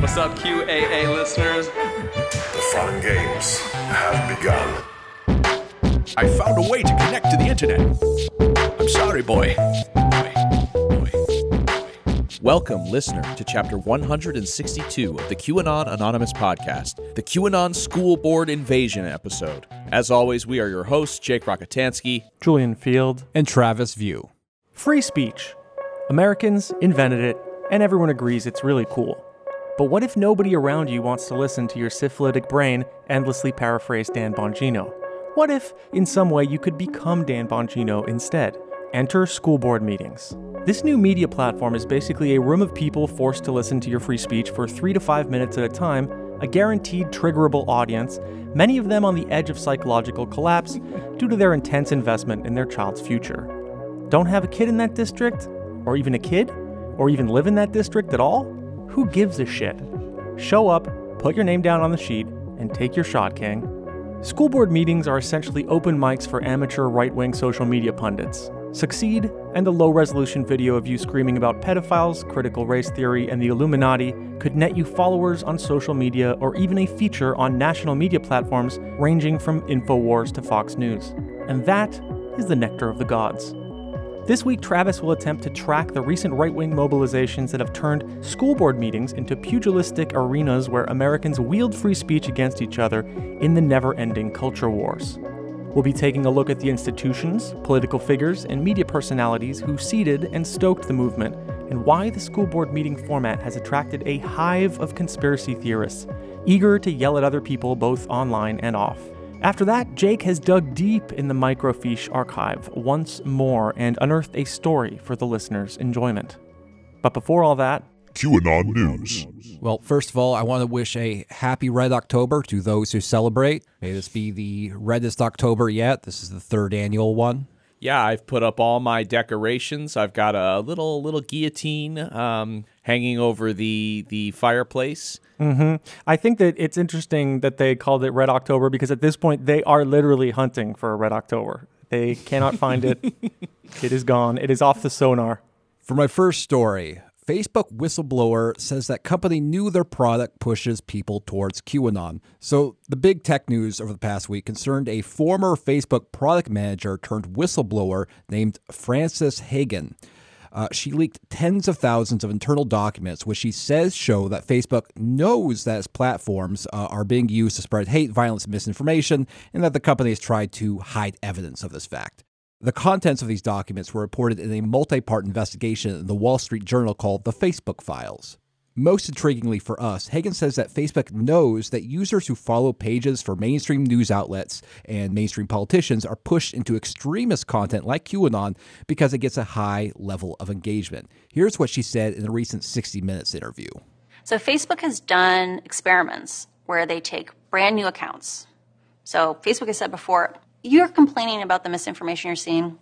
What's up, QAA listeners? The fun games have begun. I found a way to connect to the internet. I'm sorry, boy. Welcome, listener, to Chapter 162 of the QAnon Anonymous podcast, the QAnon School Board Invasion episode. As always, we are your hosts, Jake Rokitansky, Julian Field, and Travis View. Free speech. Americans invented it, and everyone agrees it's really cool. But what if nobody around you wants to listen to your syphilitic brain endlessly paraphrase Dan Bongino? What if, in some way, you could become Dan Bongino instead? Enter school board meetings. This new media platform is basically a room of people forced to listen to your free speech for 3 to 5 minutes at a time, a guaranteed triggerable audience, many of them on the edge of psychological collapse due to their intense investment in their child's future. Don't have a kid in that district? Or even a kid? Or even live in that district at all? Who gives a shit? Show up, put your name down on the sheet, and take your shot, King. School board meetings are essentially open mics for amateur right-wing social media pundits. Succeed, and a low-resolution video of you screaming about pedophiles, critical race theory, and the Illuminati could net you followers on social media or even a feature on national media platforms ranging from InfoWars to Fox News. And that is the nectar of the gods. This week, Travis will attempt to track the recent right-wing mobilizations that have turned school board meetings into pugilistic arenas where Americans wield free speech against each other in the never-ending culture wars. We'll be taking a look at the institutions, political figures, and media personalities who seeded and stoked the movement, and why the school board meeting format has attracted a hive of conspiracy theorists, eager to yell at other people both online and off. After that, Jake has dug deep in the microfiche archive once more and unearthed a story for the listeners' enjoyment. But before all that, QAnon News. Well, first of all, I want to wish a happy Red October to those who celebrate. May this be the reddest October yet. This is the third annual one. Yeah, I've put up all my decorations. I've got a little guillotine hanging over the fireplace. Mm-hmm. I think that it's interesting that they called it Red October because at this point they are literally hunting for a Red October. They cannot find it. It is gone. It is off the sonar. For my first story, Facebook whistleblower says that company knew their product pushes people towards QAnon. So the big tech news over the past week concerned a former Facebook product manager turned whistleblower named Frances Haugen. She leaked tens of thousands of internal documents, which she says show that Facebook knows that its platforms are being used to spread hate, violence, and misinformation, and that the company has tried to hide evidence of this fact. The contents of these documents were reported in a multi-part investigation in the Wall Street Journal called the Facebook Files. Most intriguingly for us, Haugen says that Facebook knows that users who follow pages for mainstream news outlets and mainstream politicians are pushed into extremist content like QAnon because it gets a high level of engagement. Here's what she said in a recent 60 Minutes interview. So Facebook has done experiments where they take brand new accounts. So Facebook has said before, you're complaining about the misinformation you're seeing.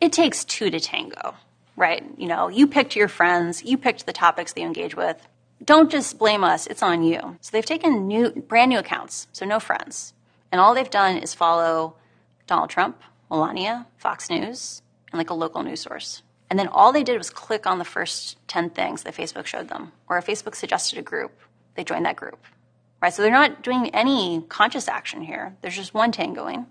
It takes two to tango, right? You know, you picked your friends. You picked the topics that you engage with. Don't just blame us. It's on you. So they've taken brand new accounts, so no friends. And all they've done is follow Donald Trump, Melania, Fox News, and like a local news source. And then all they did was click on the first 10 things that Facebook showed them. Or if Facebook suggested a group, they joined that group, right? So they're not doing any conscious action here. There's just one tangoing.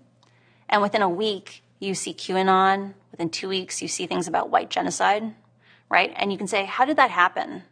And within a week, you see QAnon. Within 2 weeks, you see things about white genocide, right? And you can say, how did that happen?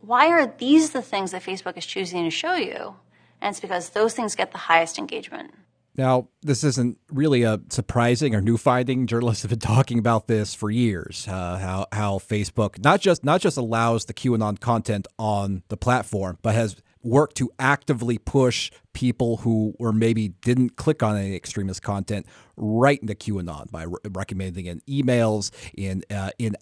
Why are these the things that Facebook is choosing to show you? And it's because those things get the highest engagement. Now, this isn't really a surprising or new finding. Journalists have been talking about this for years, how Facebook not just allows the QAnon content on the platform, but has work to actively push people who or maybe didn't click on any extremist content right into QAnon by recommending in emails, in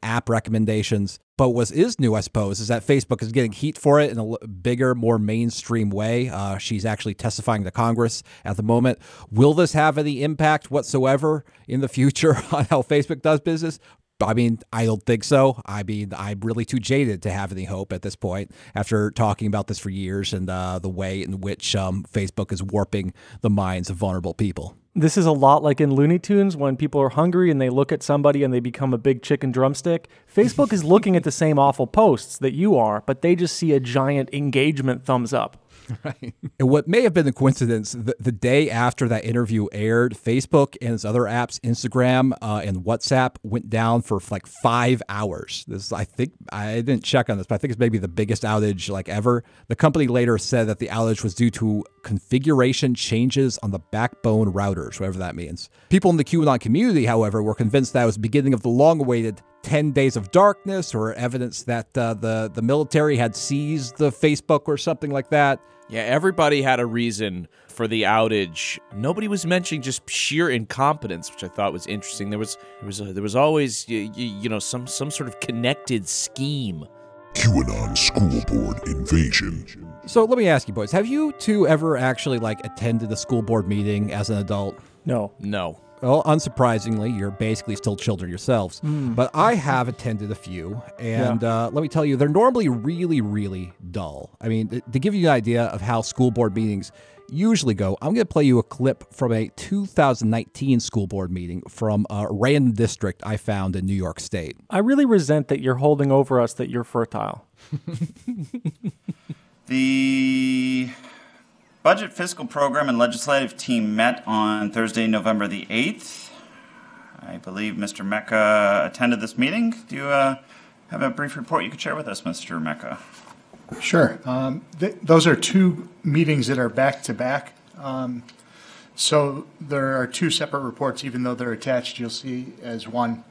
app recommendations. But what is new, I suppose, is that Facebook is getting heat for it in a bigger, more mainstream way. She's actually testifying to Congress at the moment. Will this have any impact whatsoever in the future on how Facebook does business? I mean, I don't think so. I mean, I'm really too jaded to have any hope at this point after talking about this for years and the way in which Facebook is warping the minds of vulnerable people. This is a lot like in Looney Tunes when people are hungry and they look at somebody and they become a big chicken drumstick. Facebook is looking at the same awful posts that you are, but they just see a giant engagement thumbs up. Right. And what may have been a coincidence, the day after that interview aired, Facebook and its other apps, Instagram and WhatsApp, went down for like 5 hours. This, I think, I didn't check on this, but I think it's maybe the biggest outage like ever. The company later said that the outage was due to configuration changes on the backbone routers, whatever that means. People in the QAnon community, however, were convinced that it was the beginning of the long-awaited 10 days of darkness or evidence that the military had seized the Facebook or something like that. Yeah, everybody had a reason for the outage. Nobody was mentioning just sheer incompetence, which I thought was interesting. There was always some sort of connected scheme. QAnon school board invasion. So let me ask you, boys, have you two ever actually attended a school board meeting as an adult? No. Well, unsurprisingly, you're basically still children yourselves. Mm. But I have attended a few, and let me tell you, they're normally really, really dull. I mean, to give you an idea of how school board meetings usually go, I'm going to play you a clip from a 2019 school board meeting from a random district I found in New York State. I really resent that you're holding over us that you're fertile. The Budget, Fiscal Program, and Legislative Team met on Thursday, November the 8th. I believe Mr. Mecca attended this meeting. Do you have a brief report you could share with us, Mr. Mecca? Sure. Those are two meetings that are back-to-back. So there are two separate reports, even though they're attached, you'll see as one.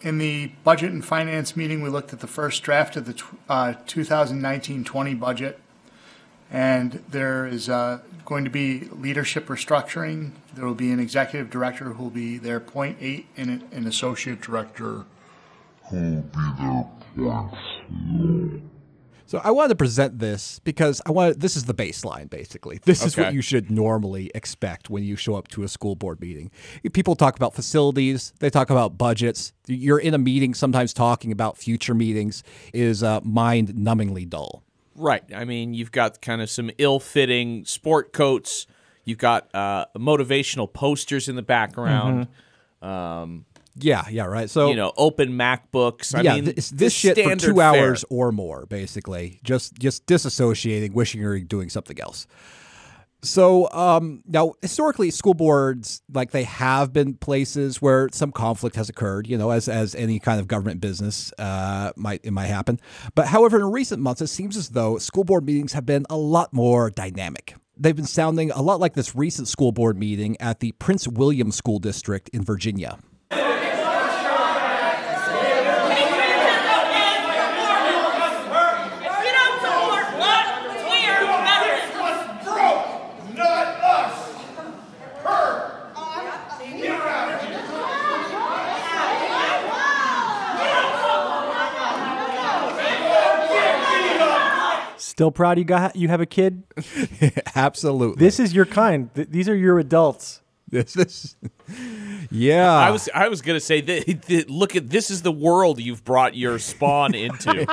In the Budget and Finance meeting, we looked at the first draft of the 2019-20 budget. And there is going to be leadership restructuring. There will be an executive director who will be their 0.8 and an associate director who will be their 0.2. So I wanted to present this because this is the baseline, basically. This is what you should normally expect when you show up to a school board meeting. People talk about facilities. They talk about budgets. You're in a meeting sometimes talking about future meetings. It is mind-numbingly dull. Right. I mean, you've got kind of some ill-fitting sport coats. You've got motivational posters in the background. Mm-hmm. Yeah, right. So, open MacBooks. I mean, this shit for 2 hours or more, basically. Just disassociating, wishing you're doing something else. So now, historically, school boards, they have been places where some conflict has occurred, as any kind of government business might happen. But however, in recent months, it seems as though school board meetings have been a lot more dynamic. They've been sounding a lot like this recent school board meeting at the Prince William School District in Virginia. Still proud you have a kid? Absolutely. This is your kind. These are your adults. Yeah. I was going to say, look at this is the world you've brought your spawn into.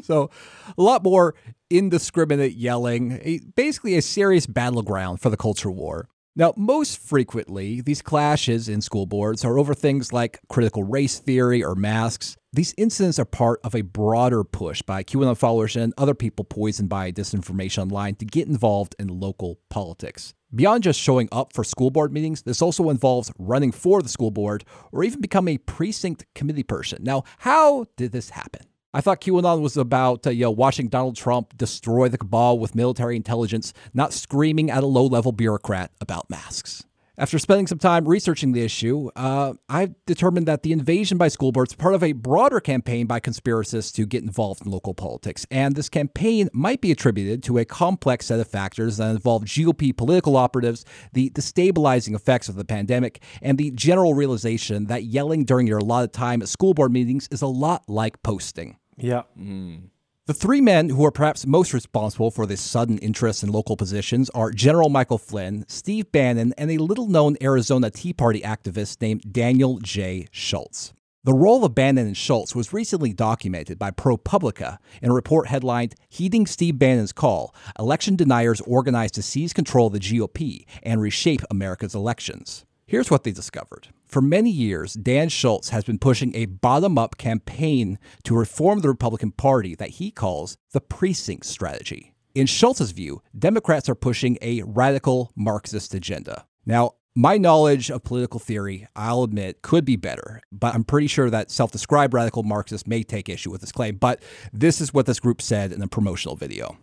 So a lot more indiscriminate yelling, basically a serious battleground for the culture war. Now, most frequently, these clashes in school boards are over things like critical race theory or masks. These incidents are part of a broader push by QAnon followers and other people poisoned by disinformation online to get involved in local politics. Beyond just showing up for school board meetings, this also involves running for the school board or even become a precinct committee person. Now, how did this happen? I thought QAnon was about watching Donald Trump destroy the cabal with military intelligence, not screaming at a low-level bureaucrat about masks. After spending some time researching the issue, I've determined that the invasion by school boards is part of a broader campaign by conspiracists to get involved in local politics. And this campaign might be attributed to a complex set of factors that involve GOP political operatives, the destabilizing effects of the pandemic, and the general realization that yelling during your allotted time at school board meetings is a lot like posting. Yeah. Mm. The three men who are perhaps most responsible for this sudden interest in local positions are General Michael Flynn, Steve Bannon, and a little-known Arizona Tea Party activist named Daniel J. Schultz. The role of Bannon and Schultz was recently documented by ProPublica in a report headlined, "Heeding Steve Bannon's Call, Election Deniers Organized to Seize Control of the GOP and Reshape America's Elections." Here's what they discovered. For many years, Dan Schultz has been pushing a bottom-up campaign to reform the Republican Party that he calls the precinct strategy. In Schultz's view, Democrats are pushing a radical Marxist agenda. Now, my knowledge of political theory, I'll admit, could be better, but I'm pretty sure that self-described radical Marxists may take issue with this claim, but this is what this group said in a promotional video.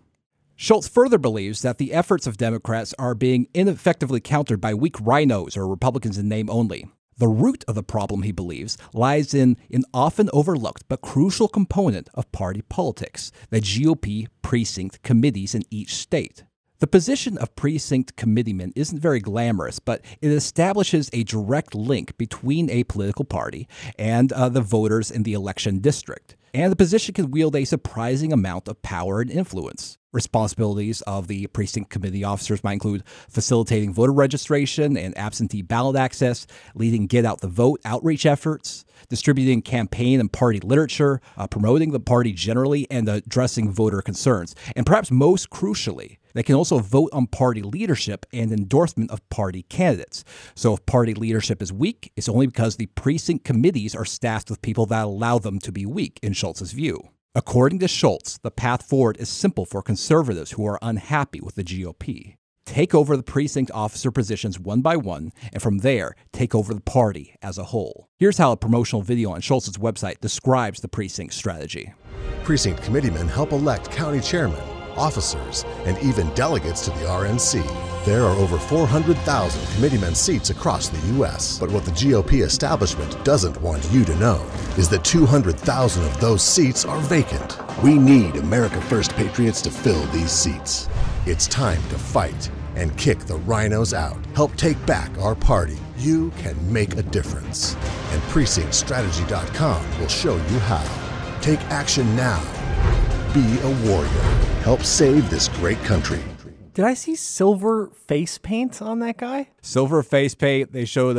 Schultz further believes that the efforts of Democrats are being ineffectively countered by weak rhinos or Republicans in name only. The root of the problem, he believes, lies in an often overlooked but crucial component of party politics, the GOP precinct committees in each state. The position of precinct committeeman isn't very glamorous, but it establishes a direct link between a political party and the voters in the election district. And the position can wield a surprising amount of power and influence. Responsibilities of the precinct committee officers might include facilitating voter registration and absentee ballot access, leading get-out-the-vote outreach efforts, distributing campaign and party literature, promoting the party generally, and addressing voter concerns. And perhaps most crucially, they can also vote on party leadership and endorsement of party candidates. So if party leadership is weak, it's only because the precinct committees are staffed with people that allow them to be weak, in Schultz's view. According to Schultz, the path forward is simple for conservatives who are unhappy with the GOP. Take over the precinct officer positions one by one, and from there, take over the party as a whole. Here's how a promotional video on Schultz's website describes the precinct strategy. Precinct committeemen help elect county chairmen, officers, and even delegates to the RNC. There are over 400,000 committeemen seats across the U.S. But what the GOP establishment doesn't want you to know is that 200,000 of those seats are vacant. We need America First patriots to fill these seats. It's time to fight and kick the rhinos out. Help take back our party. You can make a difference. And PrecinctStrategy.com will show you how. Take action now. Be a warrior. Help save this great country. Did I see silver face paint on that guy? Silver face paint. They showed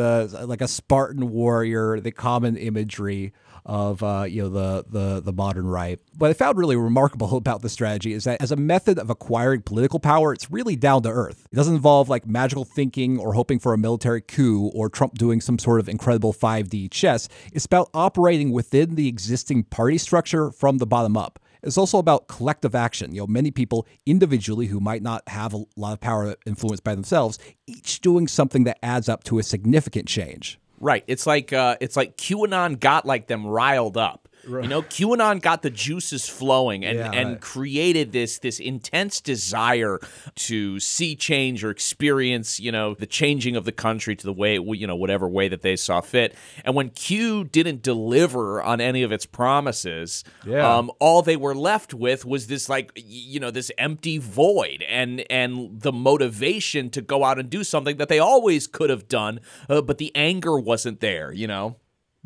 like a Spartan warrior, the common imagery of the modern right. What I found really remarkable about this strategy is that as a method of acquiring political power, it's really down to earth. It doesn't involve like magical thinking or hoping for a military coup or Trump doing some sort of incredible 5D chess. It's about operating within the existing party structure from the bottom up. It's also about collective action. You know, many people individually who might not have a lot of power influence by themselves, each doing something that adds up to a significant change. Right. It's like QAnon got like them riled up. Right. You know, QAnon got the juices flowing and created this intense desire to see change or experience, you know, the changing of the country to the way, you know, whatever way that they saw fit. And when Q didn't deliver on any of its promises, all they were left with was this like, you know, this empty void and the motivation to go out and do something that they always could have done, but the anger wasn't there, you know?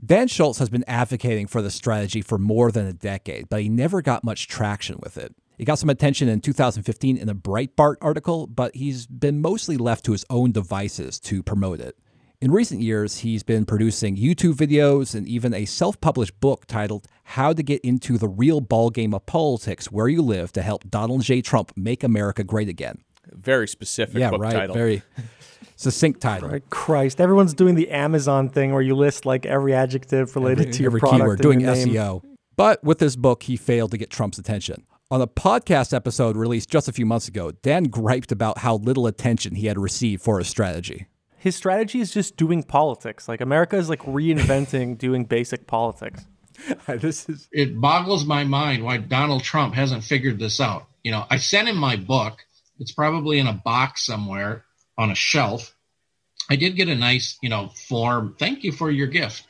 Dan Schultz has been advocating for the strategy for more than a decade, but he never got much traction with it. He got some attention in 2015 in a Breitbart article, but he's been mostly left to his own devices to promote it. In recent years, he's been producing YouTube videos and even a self-published book titled How to Get Into the Real Ballgame of Politics Where You Live to Help Donald J. Trump Make America Great Again. Very specific book title. Very succinct title. Right, Christ, everyone's doing the Amazon thing where you list like every adjective related to your product. Keyword, doing your SEO. But with this book, he failed to get Trump's attention. On a podcast episode released just a few months ago, Dan griped about how little attention he had received for his strategy. His strategy is just doing politics. Like America is like reinventing doing basic politics. It boggles my mind why Donald Trump hasn't figured this out. You know, I sent him my book. It's probably in a box somewhere on a shelf. I did get a nice, you know, form. Thank you for your gift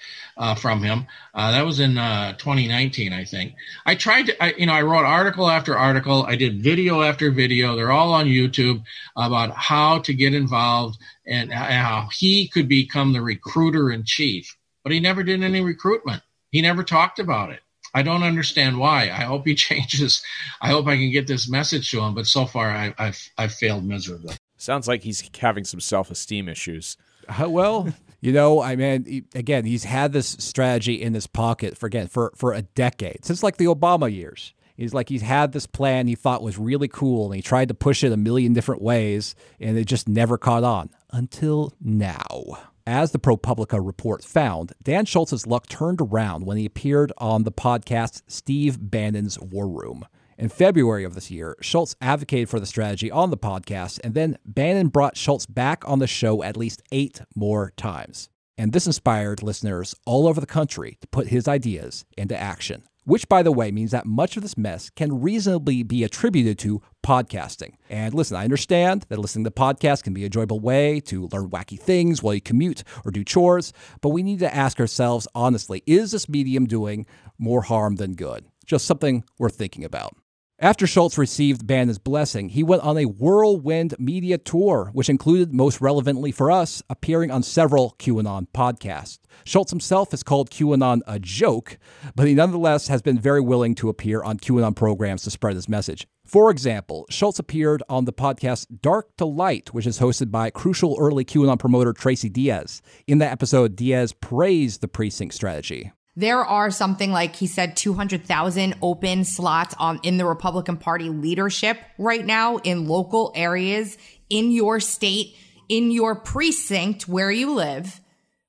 from him. That was in 2019, I think. I tried to, I wrote article after article. I did video after video. They're all on YouTube about how to get involved and how he could become the recruiter in chief. But he never did any recruitment. He never talked about it. I don't understand why. I hope he changes. I hope I can get this message to him. But so far, I've failed miserably. Sounds like he's having some self-esteem issues. Well, you know, I mean, again, he's had this strategy in his pocket for a decade, since like the Obama years. He's had this plan he thought was really cool, and he tried to push it a million different ways, and it just never caught on until now. As the ProPublica report found, Dan Schultz's luck turned around when he appeared on the podcast Steve Bannon's War Room. In February of this year, Schultz advocated for the strategy on the podcast, and then Bannon brought Schultz back on the show at least 8 more times. And this inspired listeners all over the country to put his ideas into action, which, by the way, means that much of this mess can reasonably be attributed to podcasting. And listen, I understand that listening to podcasts can be an enjoyable way to learn wacky things while you commute or do chores, but we need to ask ourselves honestly, is this medium doing more harm than good? Just something worth thinking about. After Schultz received Bannon's blessing, he went on a whirlwind media tour, which included, most relevantly for us, appearing on several QAnon podcasts. Schultz himself has called QAnon a joke, but he nonetheless has been very willing to appear on QAnon programs to spread his message. For example, Schultz appeared on the podcast Dark to Light, which is hosted by crucial early QAnon promoter Tracy Diaz. In that episode, Diaz praised the precinct strategy. There are something like, he said, 200,000 open slots in the Republican Party leadership right now in local areas, in your state, in your precinct where you live,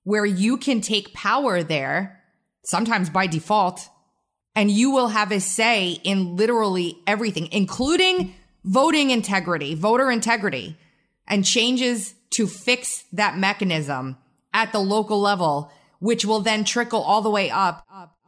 where you can take power there, sometimes by default, and you will have a say in literally everything, including voter integrity, and changes to fix that mechanism at the local level, which will then trickle all the way up.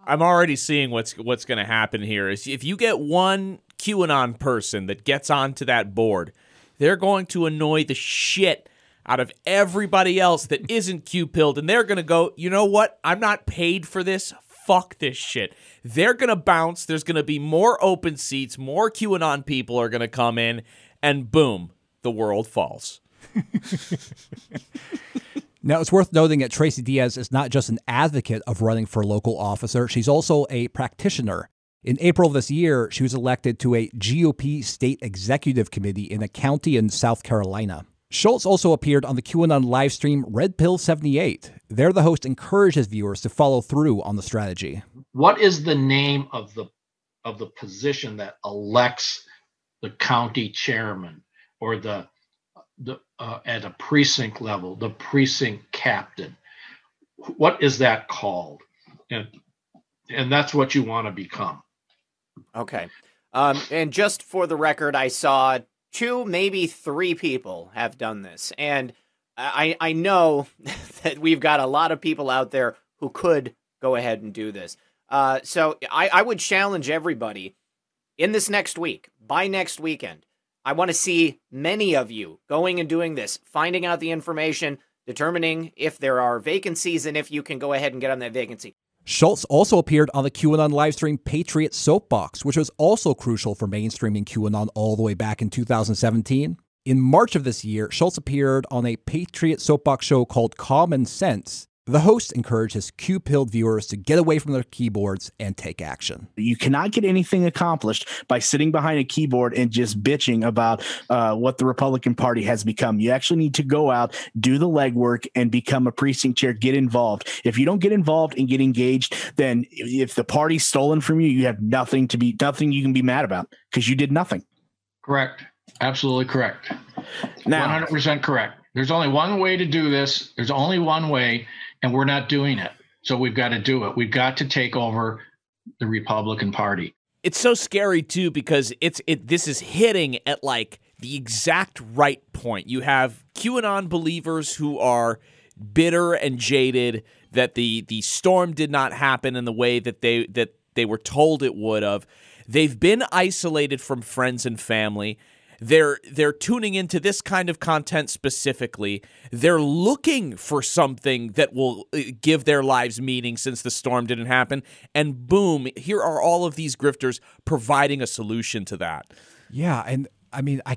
I'm already seeing what's going to happen here. Is if you get one QAnon person that gets onto that board, they're going to annoy the shit out of everybody else that isn't Q-pilled, and they're going to go, you know what? I'm not paid for this. Fuck this shit. They're going to bounce. There's going to be more open seats. More QAnon people are going to come in, and boom, the world falls. Now, it's worth noting that Tracy Diaz is not just an advocate of running for local officer. She's also a practitioner. In April of this year, she was elected to a GOP state executive committee in a county in South Carolina. Schultz also appeared on the QAnon live stream Red Pill 78. There, the host encouraged his viewers to follow through on the strategy. What is the name of the position that elects the county chairman or the at a precinct level, the precinct captain? What is that called? And that's what you want to become. Okay. And just for the record, I saw 2, maybe 3 people have done this. And I know that we've got a lot of people out there who could go ahead and do this. So I would challenge everybody in this next week, by next weekend, I want to see many of you going and doing this, finding out the information, determining if there are vacancies and if you can go ahead and get on that vacancy. Schultz also appeared on the QAnon livestream Patriot Soapbox, which was also crucial for mainstreaming QAnon all the way back in 2017. In March of this year, Schultz appeared on a Patriot Soapbox show called Common Sense. The host encouraged his Q-pilled viewers to get away from their keyboards and take action. You cannot get anything accomplished by sitting behind a keyboard and just bitching about what the Republican Party has become. You actually need to go out, do the legwork, and become a precinct chair. Get involved. If you don't get involved and get engaged, then if the party's stolen from you, you have nothing you can be mad about because you did nothing. Correct. Absolutely correct. Now, 100% correct. There's only one way to do this. There's only one way. And we're not doing it. So we've got to do it. We've got to take over the Republican Party. It's so scary, too, because this is hitting at like the exact right point. You have QAnon believers who are bitter and jaded that the storm did not happen in the way that they were told it would have. They've been isolated from friends and family. They're tuning into this kind of content specifically. They're looking for something that will give their lives meaning since the storm didn't happen. And boom, here are all of these grifters providing a solution to that. Yeah, and I mean, I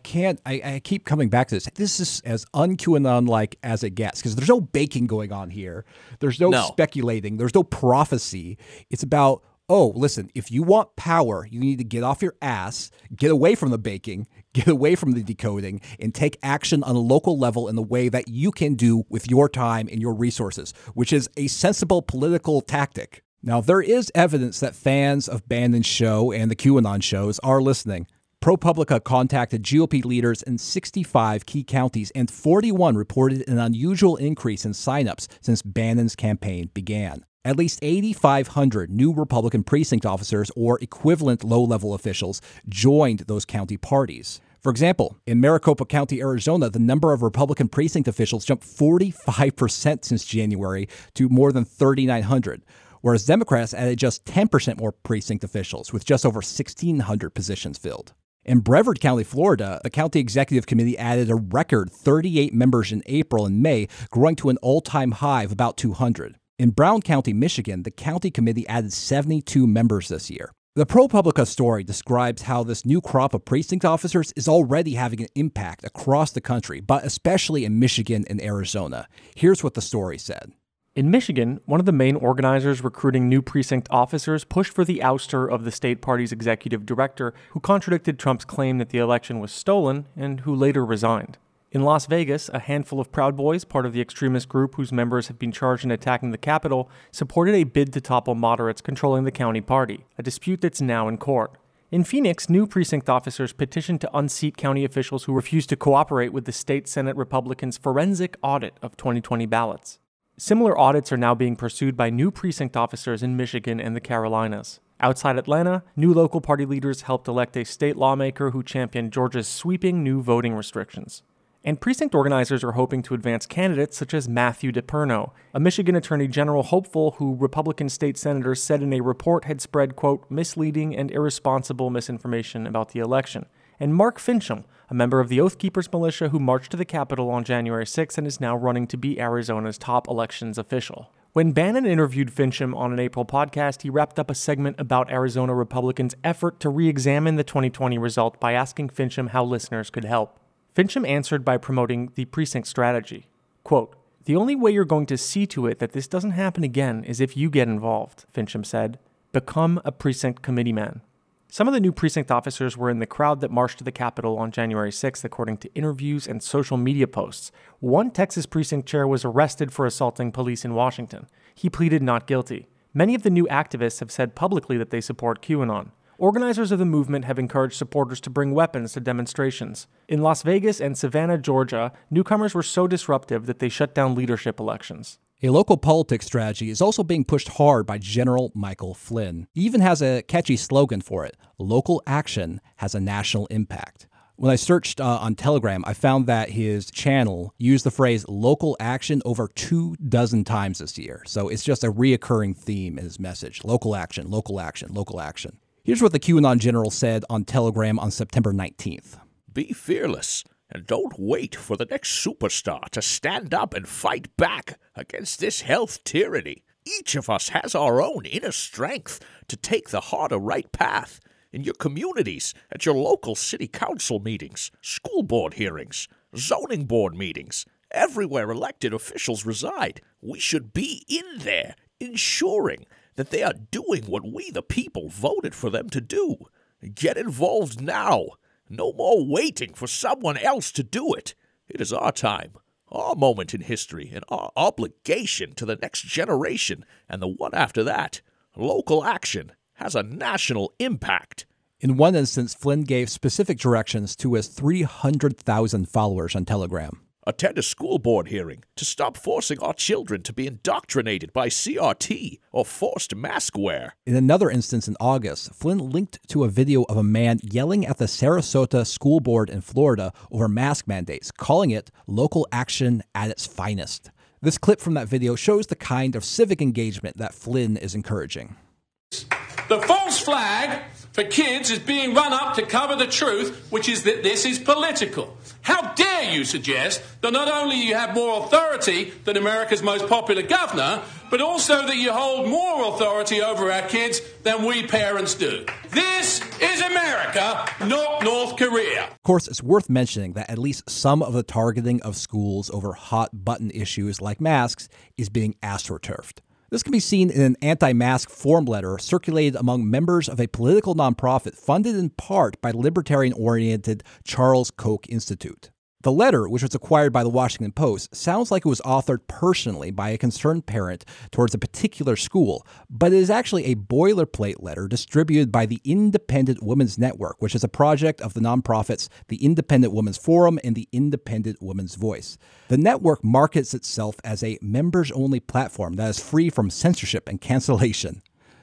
keep coming back to this. This is as un-QAnon-like as it gets because there's no baking going on here. There's no speculating. There's no prophecy. It's about oh, listen, if you want power, you need to get off your ass, get away from the baking, get away from the decoding, and take action on a local level in the way that you can do with your time and your resources, which is a sensible political tactic. Now, there is evidence that fans of Bannon's show and the QAnon shows are listening. ProPublica contacted GOP leaders in 65 key counties, and 41 reported an unusual increase in signups since Bannon's campaign began. At least 8,500 new Republican precinct officers or equivalent low-level officials joined those county parties. For example, in Maricopa County, Arizona, the number of Republican precinct officials jumped 45% since January to more than 3,900, whereas Democrats added just 10% more precinct officials, with just over 1,600 positions filled. In Brevard County, Florida, the county executive committee added a record 38 members in April and May, growing to an all-time high of about 200. In Brown County, Michigan, the county committee added 72 members this year. The ProPublica story describes how this new crop of precinct officers is already having an impact across the country, but especially in Michigan and Arizona. Here's what the story said. In Michigan, one of the main organizers recruiting new precinct officers pushed for the ouster of the state party's executive director, who contradicted Trump's claim that the election was stolen and who later resigned. In Las Vegas, a handful of Proud Boys, part of the extremist group whose members have been charged in attacking the Capitol, supported a bid to topple moderates controlling the county party, a dispute that's now in court. In Phoenix, new precinct officers petitioned to unseat county officials who refused to cooperate with the state Senate Republicans' forensic audit of 2020 ballots. Similar audits are now being pursued by new precinct officers in Michigan and the Carolinas. Outside Atlanta, new local party leaders helped elect a state lawmaker who championed Georgia's sweeping new voting restrictions. And precinct organizers are hoping to advance candidates such as Matthew DePerno, a Michigan Attorney General hopeful who Republican state senators said in a report had spread, quote, misleading and irresponsible misinformation about the election, and Mark Fincham, a member of the Oath Keepers militia who marched to the Capitol on January 6 and is now running to be Arizona's top elections official. When Bannon interviewed Fincham on an April podcast, he wrapped up a segment about Arizona Republicans' effort to re-examine the 2020 result by asking Fincham how listeners could help. Fincham answered by promoting the precinct strategy. Quote, the only way you're going to see to it that this doesn't happen again is if you get involved, Fincham said. Become a precinct committeeman. Some of the new precinct officers were in the crowd that marched to the Capitol on January 6th, according to interviews and social media posts. One Texas precinct chair was arrested for assaulting police in Washington. He pleaded not guilty. Many of the new activists have said publicly that they support QAnon. Organizers of the movement have encouraged supporters to bring weapons to demonstrations. In Las Vegas and Savannah, Georgia, newcomers were so disruptive that they shut down leadership elections. A local politics strategy is also being pushed hard by General Michael Flynn. He even has a catchy slogan for it. Local action has a national impact. When I searched on Telegram, I found that his channel used the phrase local action over 24 times this year. So it's just a reoccurring theme in his message. Local action, local action, local action. Here's what the QAnon general said on Telegram on September 19th. Be fearless and don't wait for the next superstar to stand up and fight back against this health tyranny. Each of us has our own inner strength to take the harder right path in your communities, at your local city council meetings, school board hearings, zoning board meetings, everywhere elected officials reside. We should be in there, ensuring that they are doing what we, the people, voted for them to do. Get involved now. No more waiting for someone else to do it. It is our time, our moment in history, and our obligation to the next generation and the one after that. Local action has a national impact. In one instance, Flynn gave specific directions to his 300,000 followers on Telegram. Attend a school board hearing to stop forcing our children to be indoctrinated by CRT or forced mask wear. In another instance in August, Flynn linked to a video of a man yelling at the Sarasota school board in Florida over mask mandates, calling it local action at its finest. This clip from that video shows the kind of civic engagement that Flynn is encouraging. The false flag for kids is being run up to cover the truth, which is that this is political. How dare you suggest that not only you have more authority than America's most popular governor, but also that you hold more authority over our kids than we parents do. This is America, not North Korea. Of course, it's worth mentioning that at least some of the targeting of schools over hot button issues like masks is being astroturfed. This can be seen in an anti-mask form letter circulated among members of a political nonprofit funded in part by libertarian-oriented Charles Koch Institute. The letter, which was acquired by the Washington Post, sounds like it was authored personally by a concerned parent towards a particular school, but it is actually a boilerplate letter distributed by the Independent Women's Network, which is a project of the nonprofits the Independent Women's Forum and the Independent Women's Voice. The network markets itself as a members-only platform that is free from censorship and cancellation.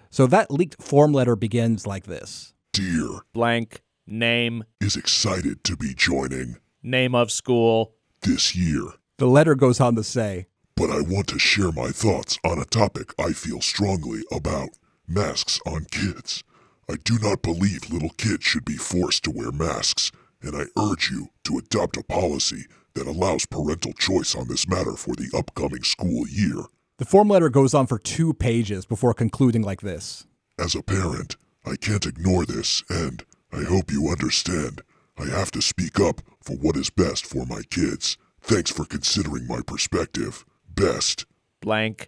So that leaked form letter begins like this. Dear blank name is excited to be joining name of school this year. The letter goes on to say, but I want to share my thoughts on a topic I feel strongly about, masks on kids. I do not believe little kids should be forced to wear masks, and I urge you to adopt a policy that allows parental choice on this matter for the upcoming school year. The form letter goes on for 2 pages before concluding like this. As a parent, I can't ignore this, and I hope you understand. I have to speak up for what is best for my kids. Thanks for considering my perspective. Best. Blank.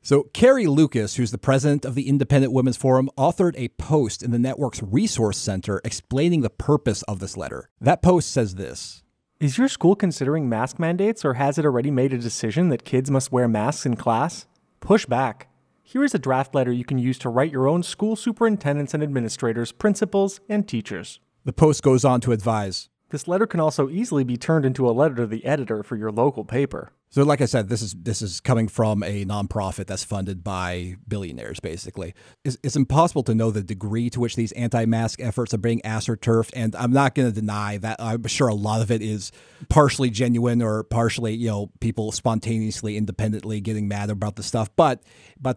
So Carrie Lucas, who's the president of the Independent Women's Forum, authored a post in the network's resource center explaining the purpose of this letter. That post says this. Is your school considering mask mandates, or has it already made a decision that kids must wear masks in class? Push back. Here is a draft letter you can use to write your own school superintendents and administrators, principals, and teachers. The Post goes on to advise. This letter can also easily be turned into a letter to the editor for your local paper. So like I said, this is coming from a nonprofit that's funded by billionaires, basically. It's impossible to know the degree to which these anti-mask efforts are being astroturfed, and I'm not going to deny that I'm sure a lot of it is partially genuine or partially, people spontaneously, independently getting mad about the stuff. But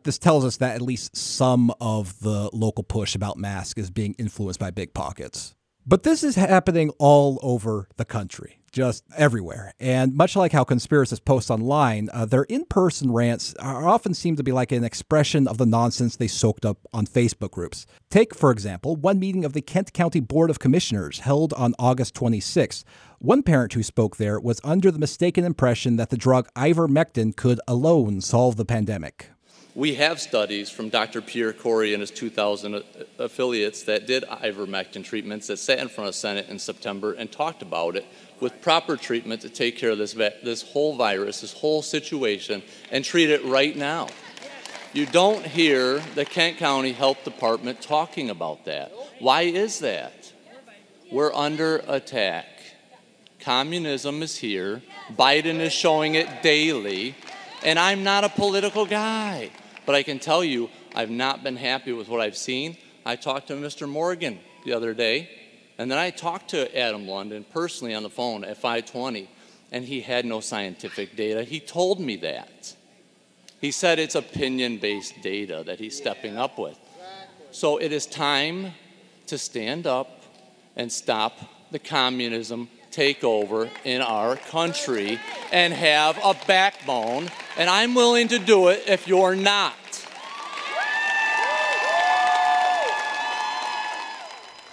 this tells us that at least some of the local push about masks is being influenced by big pockets. But this is happening all over the country, just everywhere. And much like how conspiracists post online, their in-person rants often seem to be like an expression of the nonsense they soaked up on Facebook groups. Take, for example, one meeting of the Kent County Board of Commissioners held on August 26th. One parent who spoke there was under the mistaken impression that the drug ivermectin could alone solve the pandemic. We have studies from Dr. Pierre Corey and his 2,000 affiliates that did ivermectin treatments that sat in front of Senate in September and talked about it with proper treatment to take care of this whole virus, this whole situation, and treat it right now. You don't hear the Kent County Health Department talking about that. Why is that? We're under attack. Communism is here. Biden is showing it daily. And I'm not a political guy. But I can tell you, I've not been happy with what I've seen. I talked to Mr. Morgan the other day, and then I talked to Adam London personally on the phone at 5:20, and he had no scientific data. He told me that. He said it's opinion-based data that he's stepping up with. So it is time to stand up and stop the communism takeover in our country and have a backbone, and I'm willing to do it if you're not.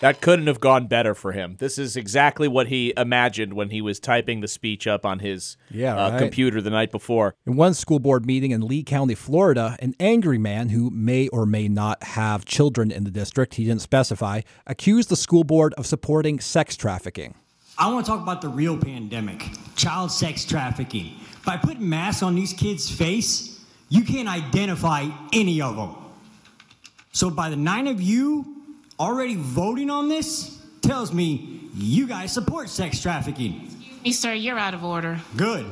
That couldn't have gone better for him. This is exactly what he imagined when he was typing the speech up on his computer the night before. In one school board meeting in Lee County, Florida, an angry man who may or may not have children in the district, he didn't specify, accused the school board of supporting sex trafficking. I want to talk about the real pandemic, child sex trafficking. By putting masks on these kids' face, you can't identify any of them. So by the 9 of you already voting on this, tells me you guys support sex trafficking. Excuse me, sir, you're out of order. Good.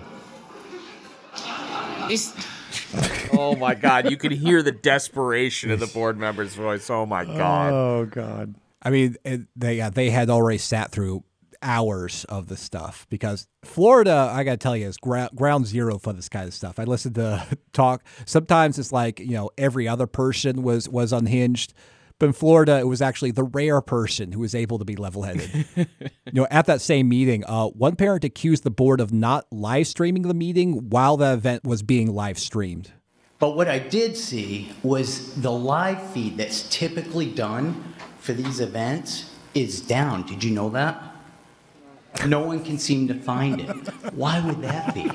Oh, my God. You can hear the desperation in the board member's voice. Oh, my God. Oh, God. I mean, they had already sat through hours of this stuff, because Florida, I gotta tell you, is ground zero for this kind of stuff. I listened to talk. Sometimes it's like, every other person was unhinged. But in Florida, it was actually the rare person who was able to be level-headed. At that same meeting, one parent accused the board of not live streaming the meeting while the event was being live streamed. But what I did see was the live feed that's typically done for these events is down. Did you know that? No one can seem to find it. Why would that be?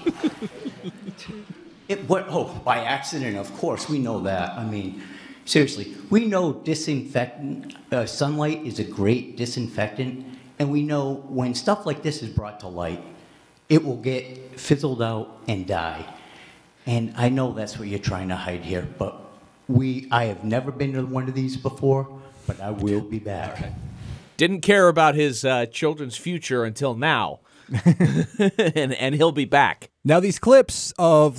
By accident, of course, we know that. I mean, seriously, we know sunlight is a great disinfectant, and we know when stuff like this is brought to light, it will get fizzled out and die. And I know that's what you're trying to hide here, but I have never been to one of these before, but I will be back. Right. Didn't care about his children's future until now. and he'll be back. Now, these clips of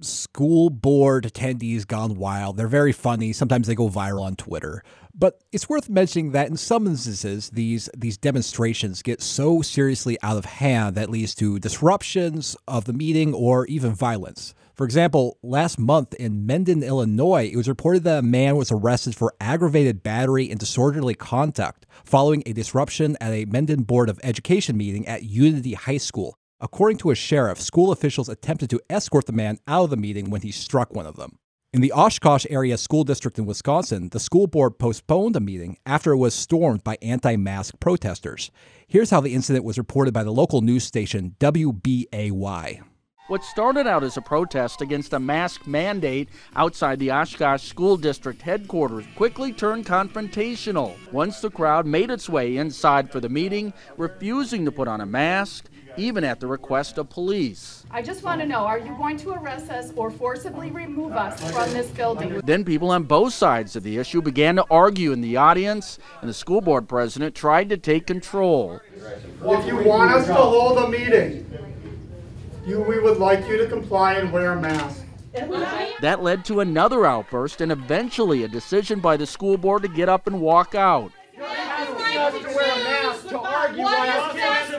school board attendees gone wild, they're very funny. Sometimes they go viral on Twitter. But it's worth mentioning that in some instances, these demonstrations get so seriously out of hand that leads to disruptions of the meeting or even violence. For example, last month in Mendon, Illinois, it was reported that a man was arrested for aggravated battery and disorderly conduct following a disruption at a Mendon Board of Education meeting at Unity High School. According to a sheriff, school officials attempted to escort the man out of the meeting when he struck one of them. In the Oshkosh Area School District in Wisconsin, the school board postponed a meeting after it was stormed by anti-mask protesters. Here's how the incident was reported by the local news station WBAY. What started out as a protest against a mask mandate outside the Oshkosh School District headquarters quickly turned confrontational once the crowd made its way inside for the meeting, refusing to put on a mask, even at the request of police. I just want to know, are you going to arrest us or forcibly remove us from this building? Then people on both sides of the issue began to argue in the audience, and the school board president tried to take control. If you want us to hold a meeting, we would like you to comply and wear a mask. That led to another outburst and eventually a decision by the school board to get up and walk out.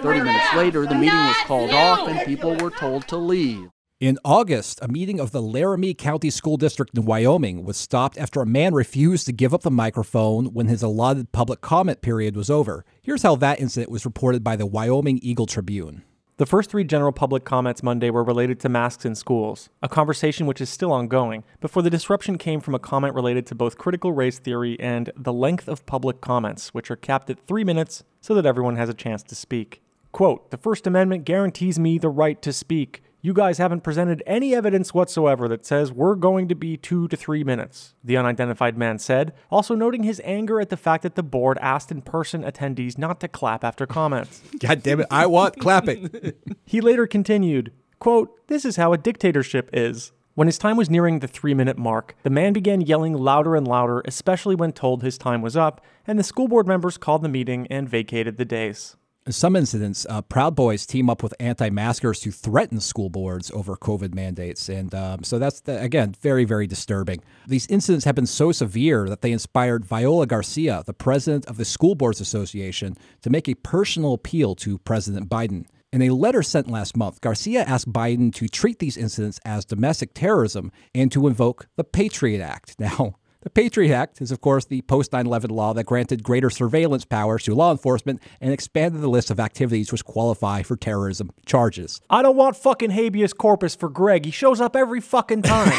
30 minutes later, the meeting was called off and people were told to leave. In August, a meeting of the Laramie County School District in Wyoming was stopped after a man refused to give up the microphone when his allotted public comment period was over. Here's how that incident was reported by the Wyoming Eagle Tribune. The first 3 general public comments Monday were related to masks in schools, a conversation which is still ongoing, before the disruption came from a comment related to both critical race theory and the length of public comments, which are capped at 3 minutes so that everyone has a chance to speak. Quote, "The First Amendment guarantees me the right to speak. You guys haven't presented any evidence whatsoever that says we're going to be 2 to 3 minutes," the unidentified man said, also noting his anger at the fact that the board asked in-person attendees not to clap after comments. God damn it, I want clapping. He later continued, quote, "This is how a dictatorship is." When his time was nearing the 3-minute mark, the man began yelling louder and louder, especially when told his time was up, and the school board members called the meeting and vacated the dais. In some incidents, Proud Boys team up with anti-maskers to threaten school boards over COVID mandates. And so that's, again, very, very disturbing. These incidents have been so severe that they inspired Viola Garcia, the president of the School Boards Association, to make a personal appeal to President Biden. In a letter sent last month, Garcia asked Biden to treat these incidents as domestic terrorism and to invoke the Patriot Act. Now, the Patriot Act is, of course, the post-9/11 law that granted greater surveillance powers to law enforcement and expanded the list of activities which qualify for terrorism charges. I don't want fucking habeas corpus for Greg. He shows up every fucking time.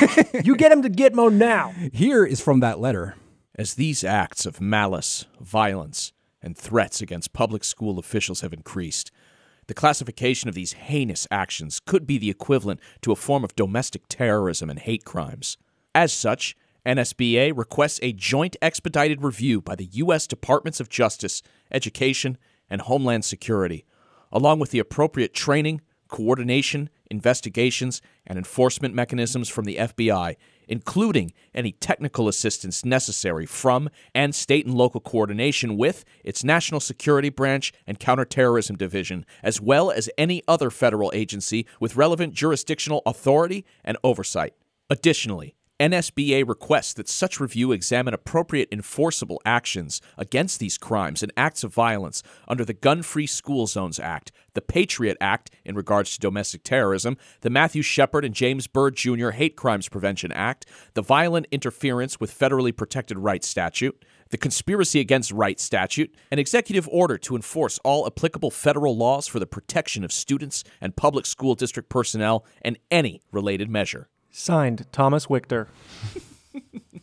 You get him to Gitmo now. Here is from that letter. As these acts of malice, violence, and threats against public school officials have increased, the classification of these heinous actions could be the equivalent to a form of domestic terrorism and hate crimes. As such, NSBA requests a joint expedited review by the U.S. Departments of Justice, Education, and Homeland Security, along with the appropriate training, coordination, investigations, and enforcement mechanisms from the FBI, including any technical assistance necessary from and state and local coordination with its National Security Branch and Counterterrorism Division, as well as any other federal agency with relevant jurisdictional authority and oversight. Additionally, NSBA requests that such review examine appropriate enforceable actions against these crimes and acts of violence under the Gun-Free School Zones Act, the Patriot Act in regards to domestic terrorism, the Matthew Shepard and James Byrd Jr. Hate Crimes Prevention Act, the Violent Interference with Federally Protected Rights Statute, the Conspiracy Against Rights Statute, an executive order to enforce all applicable federal laws for the protection of students and public school district personnel, and any related measure. Signed, Thomas Wichter.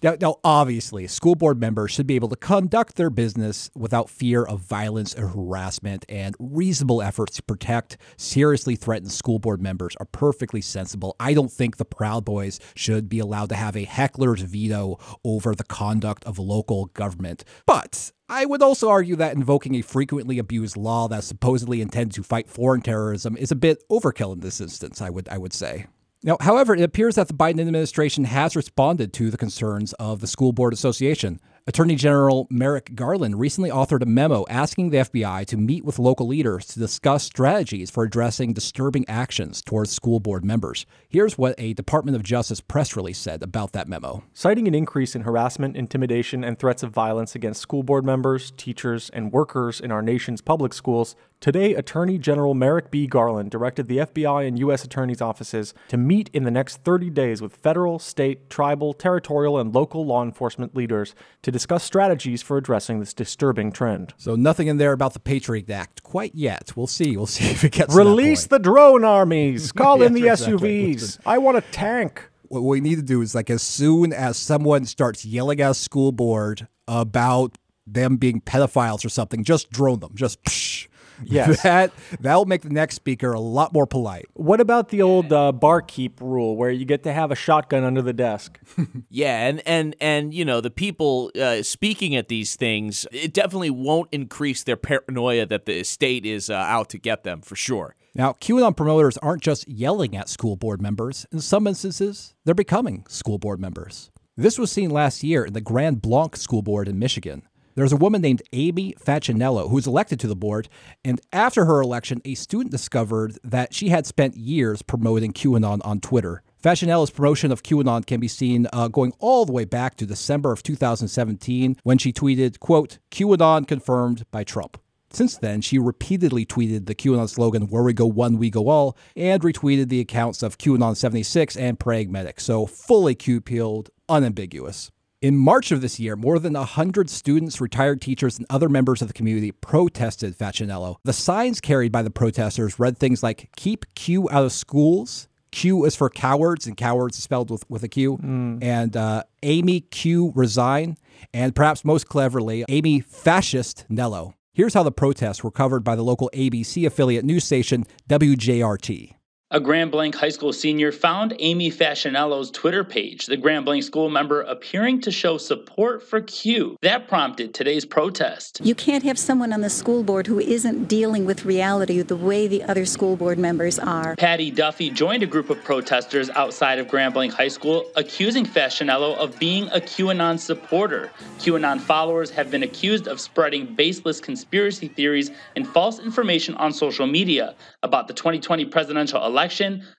Now, obviously, school board members should be able to conduct their business without fear of violence or harassment, and reasonable efforts to protect seriously threatened school board members are perfectly sensible. I don't think the Proud Boys should be allowed to have a heckler's veto over the conduct of local government. But I would also argue that invoking a frequently abused law that supposedly intends to fight foreign terrorism is a bit overkill in this instance, I would say. Now, however, it appears that the Biden administration has responded to the concerns of the School Board Association. Attorney General Merrick Garland recently authored a memo asking the FBI to meet with local leaders to discuss strategies for addressing disturbing actions towards school board members. Here's what a Department of Justice press release said about that memo. Citing an increase in harassment, intimidation, and threats of violence against school board members, teachers, and workers in our nation's public schools, today Attorney General Merrick B. Garland directed the FBI and U.S. Attorney's offices to meet in the next 30 days with federal, state, tribal, territorial, and local law enforcement leaders to discuss strategies for addressing this disturbing trend. So nothing in there about the Patriot Act quite yet. We'll see if it gets release the drone armies. Call in the SUVs. Exactly. I want a tank. What we need to do is, like, as soon as someone starts yelling at a school board about them being pedophiles or something, just drone them. Just psh. Yes. That'll make the next speaker a lot more polite. What about the old barkeep rule where you get to have a shotgun under the desk? Yeah, and you know, the people speaking at these things, it definitely won't increase their paranoia that the state is out to get them, for sure. Now, QAnon promoters aren't just yelling at school board members. In some instances, they're becoming school board members. This was seen last year in the Grand Blanc School Board in Michigan. There's a woman named Amy Facinello who was elected to the board, and after her election, a student discovered that she had spent years promoting QAnon on Twitter. Facinello's promotion of QAnon can be seen going all the way back to December of 2017 when she tweeted, quote, QAnon confirmed by Trump. Since then, she repeatedly tweeted the QAnon slogan, where we go one, we go all, and retweeted the accounts of QAnon 76 and Pragmatic, so fully Q-peeled, unambiguous. In March of this year, more than 100 students, retired teachers, and other members of the community protested Facinello. The signs carried by the protesters read things like, keep Q out of schools, Q is for cowards, and cowards is spelled with a Q, and Amy Q resign, and perhaps most cleverly, Amy Fascist Nello. Here's how the protests were covered by the local ABC affiliate news station WJRT. A Grand Blanc high school senior found Amy Facinello's Twitter page, the Grand Blanc school member appearing to show support for Q. That prompted today's protest. You can't have someone on the school board who isn't dealing with reality the way the other school board members are. Patty Duffy joined a group of protesters outside of Grand Blanc High School, accusing Facinello of being a QAnon supporter. QAnon followers have been accused of spreading baseless conspiracy theories and false information on social media about the 2020 presidential election,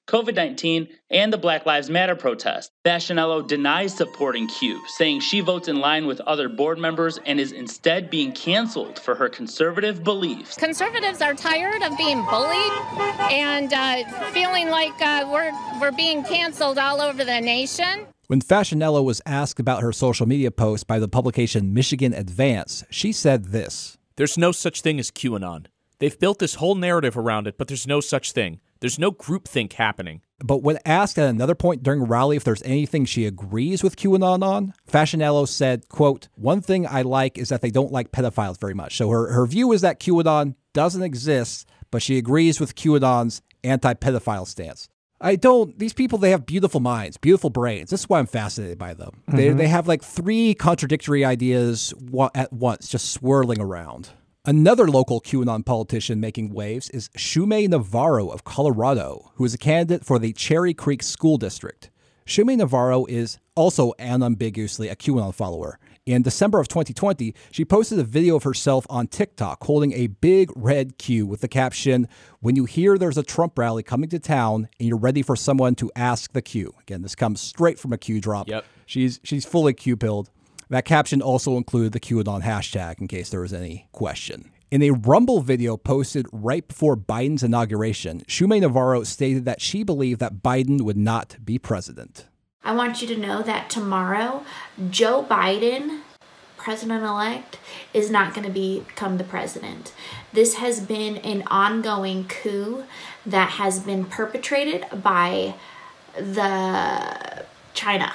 COVID-19, and the Black Lives Matter protest. Facinello denies supporting Q, saying she votes in line with other board members and is instead being canceled for her conservative beliefs. Conservatives are tired of being bullied and feeling like we're being canceled all over the nation. When Facinello was asked about her social media post by the publication Michigan Advance, she said this. There's no such thing as QAnon. They've built this whole narrative around it, but there's no such thing. There's no groupthink happening. But when asked at another point during rally if there's anything she agrees with QAnon on, Facinello said, quote, one thing I like is that they don't like pedophiles very much. So her view is that QAnon doesn't exist, but she agrees with QAnon's anti-pedophile stance. These people, they have beautiful minds, beautiful brains. This is why I'm fascinated by them. Mm-hmm. They have like three contradictory ideas at once, just swirling around. Another local QAnon politician making waves is Shumé Navarro of Colorado, who is a candidate for the Cherry Creek School District. Shumé Navarro is also unambiguously a QAnon follower. In December of 2020, she posted a video of herself on TikTok holding a big red Q with the caption, when you hear there's a Trump rally coming to town and you're ready for someone to ask the Q. Again, this comes straight from a Q drop. Yep. She's fully Q-pilled. That caption also included the QAnon hashtag, in case there was any question. In a Rumble video posted right before Biden's inauguration, Shumé Navarro stated that she believed that Biden would not be president. I want you to know that tomorrow, Joe Biden, president-elect, is not going to become the president. This has been an ongoing coup that has been perpetrated by China.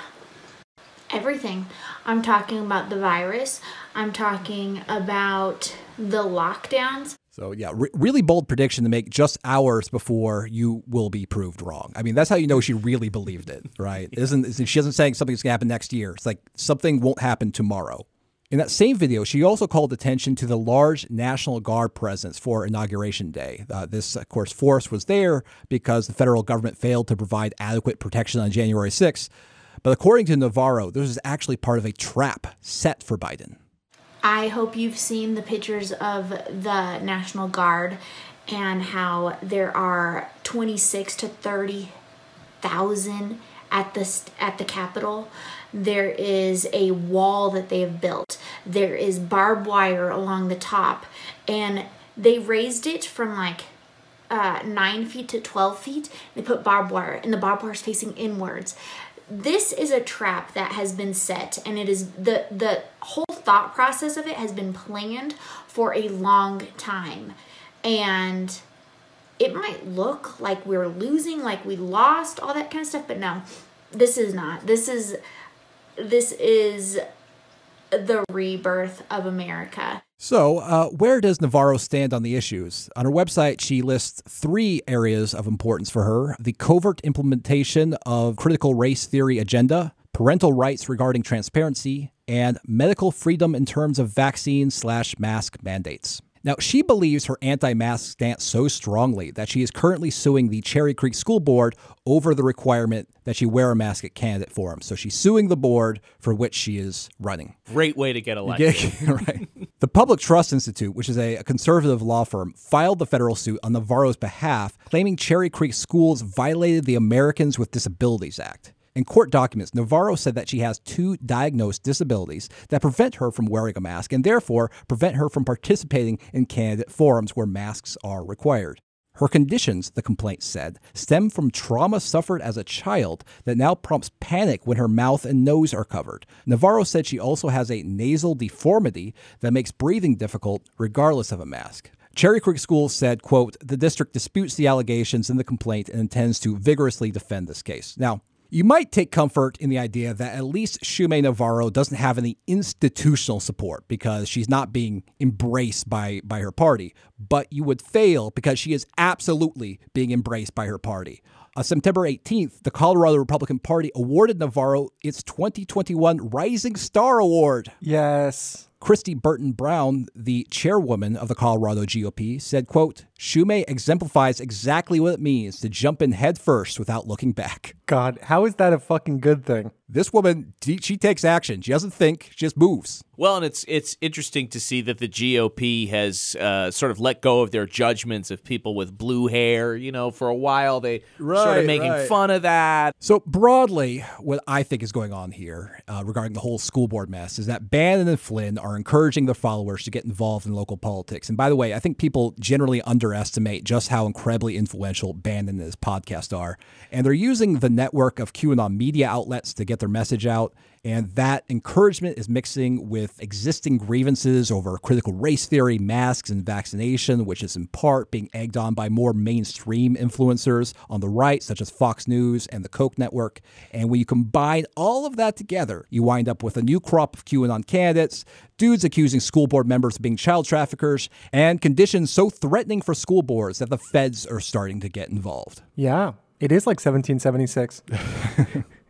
everything. I'm talking about the virus. I'm talking about the lockdowns. So yeah, really bold prediction to make just hours before you will be proved wrong. I mean, that's how you know she really believed it, right? She isn't saying something's going to happen next year. It's like something won't happen tomorrow. In that same video, she also called attention to the large National Guard presence for Inauguration Day. This, of course, force was there because the federal government failed to provide adequate protection on January 6th. But according to Navarro, this is actually part of a trap set for Biden. I hope you've seen the pictures of the National Guard and how there are 26 to 30,000 at the Capitol. There is a wall that they have built. There is barbed wire along the top. And they raised it from 9 feet to 12 feet. They put barbed wire, and the barbed wire is facing inwards. This is a trap that has been set, and it is the whole thought process of it has been planned for a long time. And it might look like we're losing, like we lost, all that kind of stuff, but no, this is not. This is the rebirth of America. So where does Navarro stand on the issues? On her website, she lists three areas of importance for her: the covert implementation of critical race theory agenda, parental rights regarding transparency, and medical freedom in terms of vaccine/mask mandates. Now, she believes her anti-mask stance so strongly that she is currently suing the Cherry Creek School Board over the requirement that she wear a mask at candidate forums. So she's suing the board for which she is running. Great way to get elected. Yeah, right. The Public Trust Institute, which is a conservative law firm, filed the federal suit on Navarro's behalf, claiming Cherry Creek schools violated the Americans with Disabilities Act. In court documents, Navarro said that she has two diagnosed disabilities that prevent her from wearing a mask and therefore prevent her from participating in candidate forums where masks are required. Her conditions, the complaint said, stem from trauma suffered as a child that now prompts panic when her mouth and nose are covered. Navarro said she also has a nasal deformity that makes breathing difficult regardless of a mask. Cherry Creek Schools said, quote, "The district disputes the allegations in the complaint and intends to vigorously defend this case." Now, you might take comfort in the idea that at least Shumé Navarro doesn't have any institutional support because she's not being embraced by her party. But you would fail because she is absolutely being embraced by her party. On September 18th, the Colorado Republican Party awarded Navarro its 2021 Rising Star Award. Yes. Christy Burton Brown, the chairwoman of the Colorado GOP, said, quote, "Shumé exemplifies exactly what it means to jump in head first without looking back." God, how is that a fucking good thing? This woman, she takes action. She doesn't think, she just moves. Well, and it's interesting to see that the GOP has sort of let go of their judgments of people with blue hair. You know, for a while, they were sort of making fun of that. So broadly, what I think is going on here regarding the whole school board mess is that Bannon and Flynn are encouraging their followers to get involved in local politics. And by the way, I think people generally underestimate just how incredibly influential Bannon and his podcast are. And they're using the network of QAnon media outlets to get their message out. And that encouragement is mixing with existing grievances over critical race theory, masks, and vaccination, which is in part being egged on by more mainstream influencers on the right, such as Fox News and the Koch network. And when you combine all of that together, you wind up with a new crop of QAnon candidates, dudes accusing school board members of being child traffickers, and conditions so threatening for school boards that the feds are starting to get involved. Yeah, it is like 1776.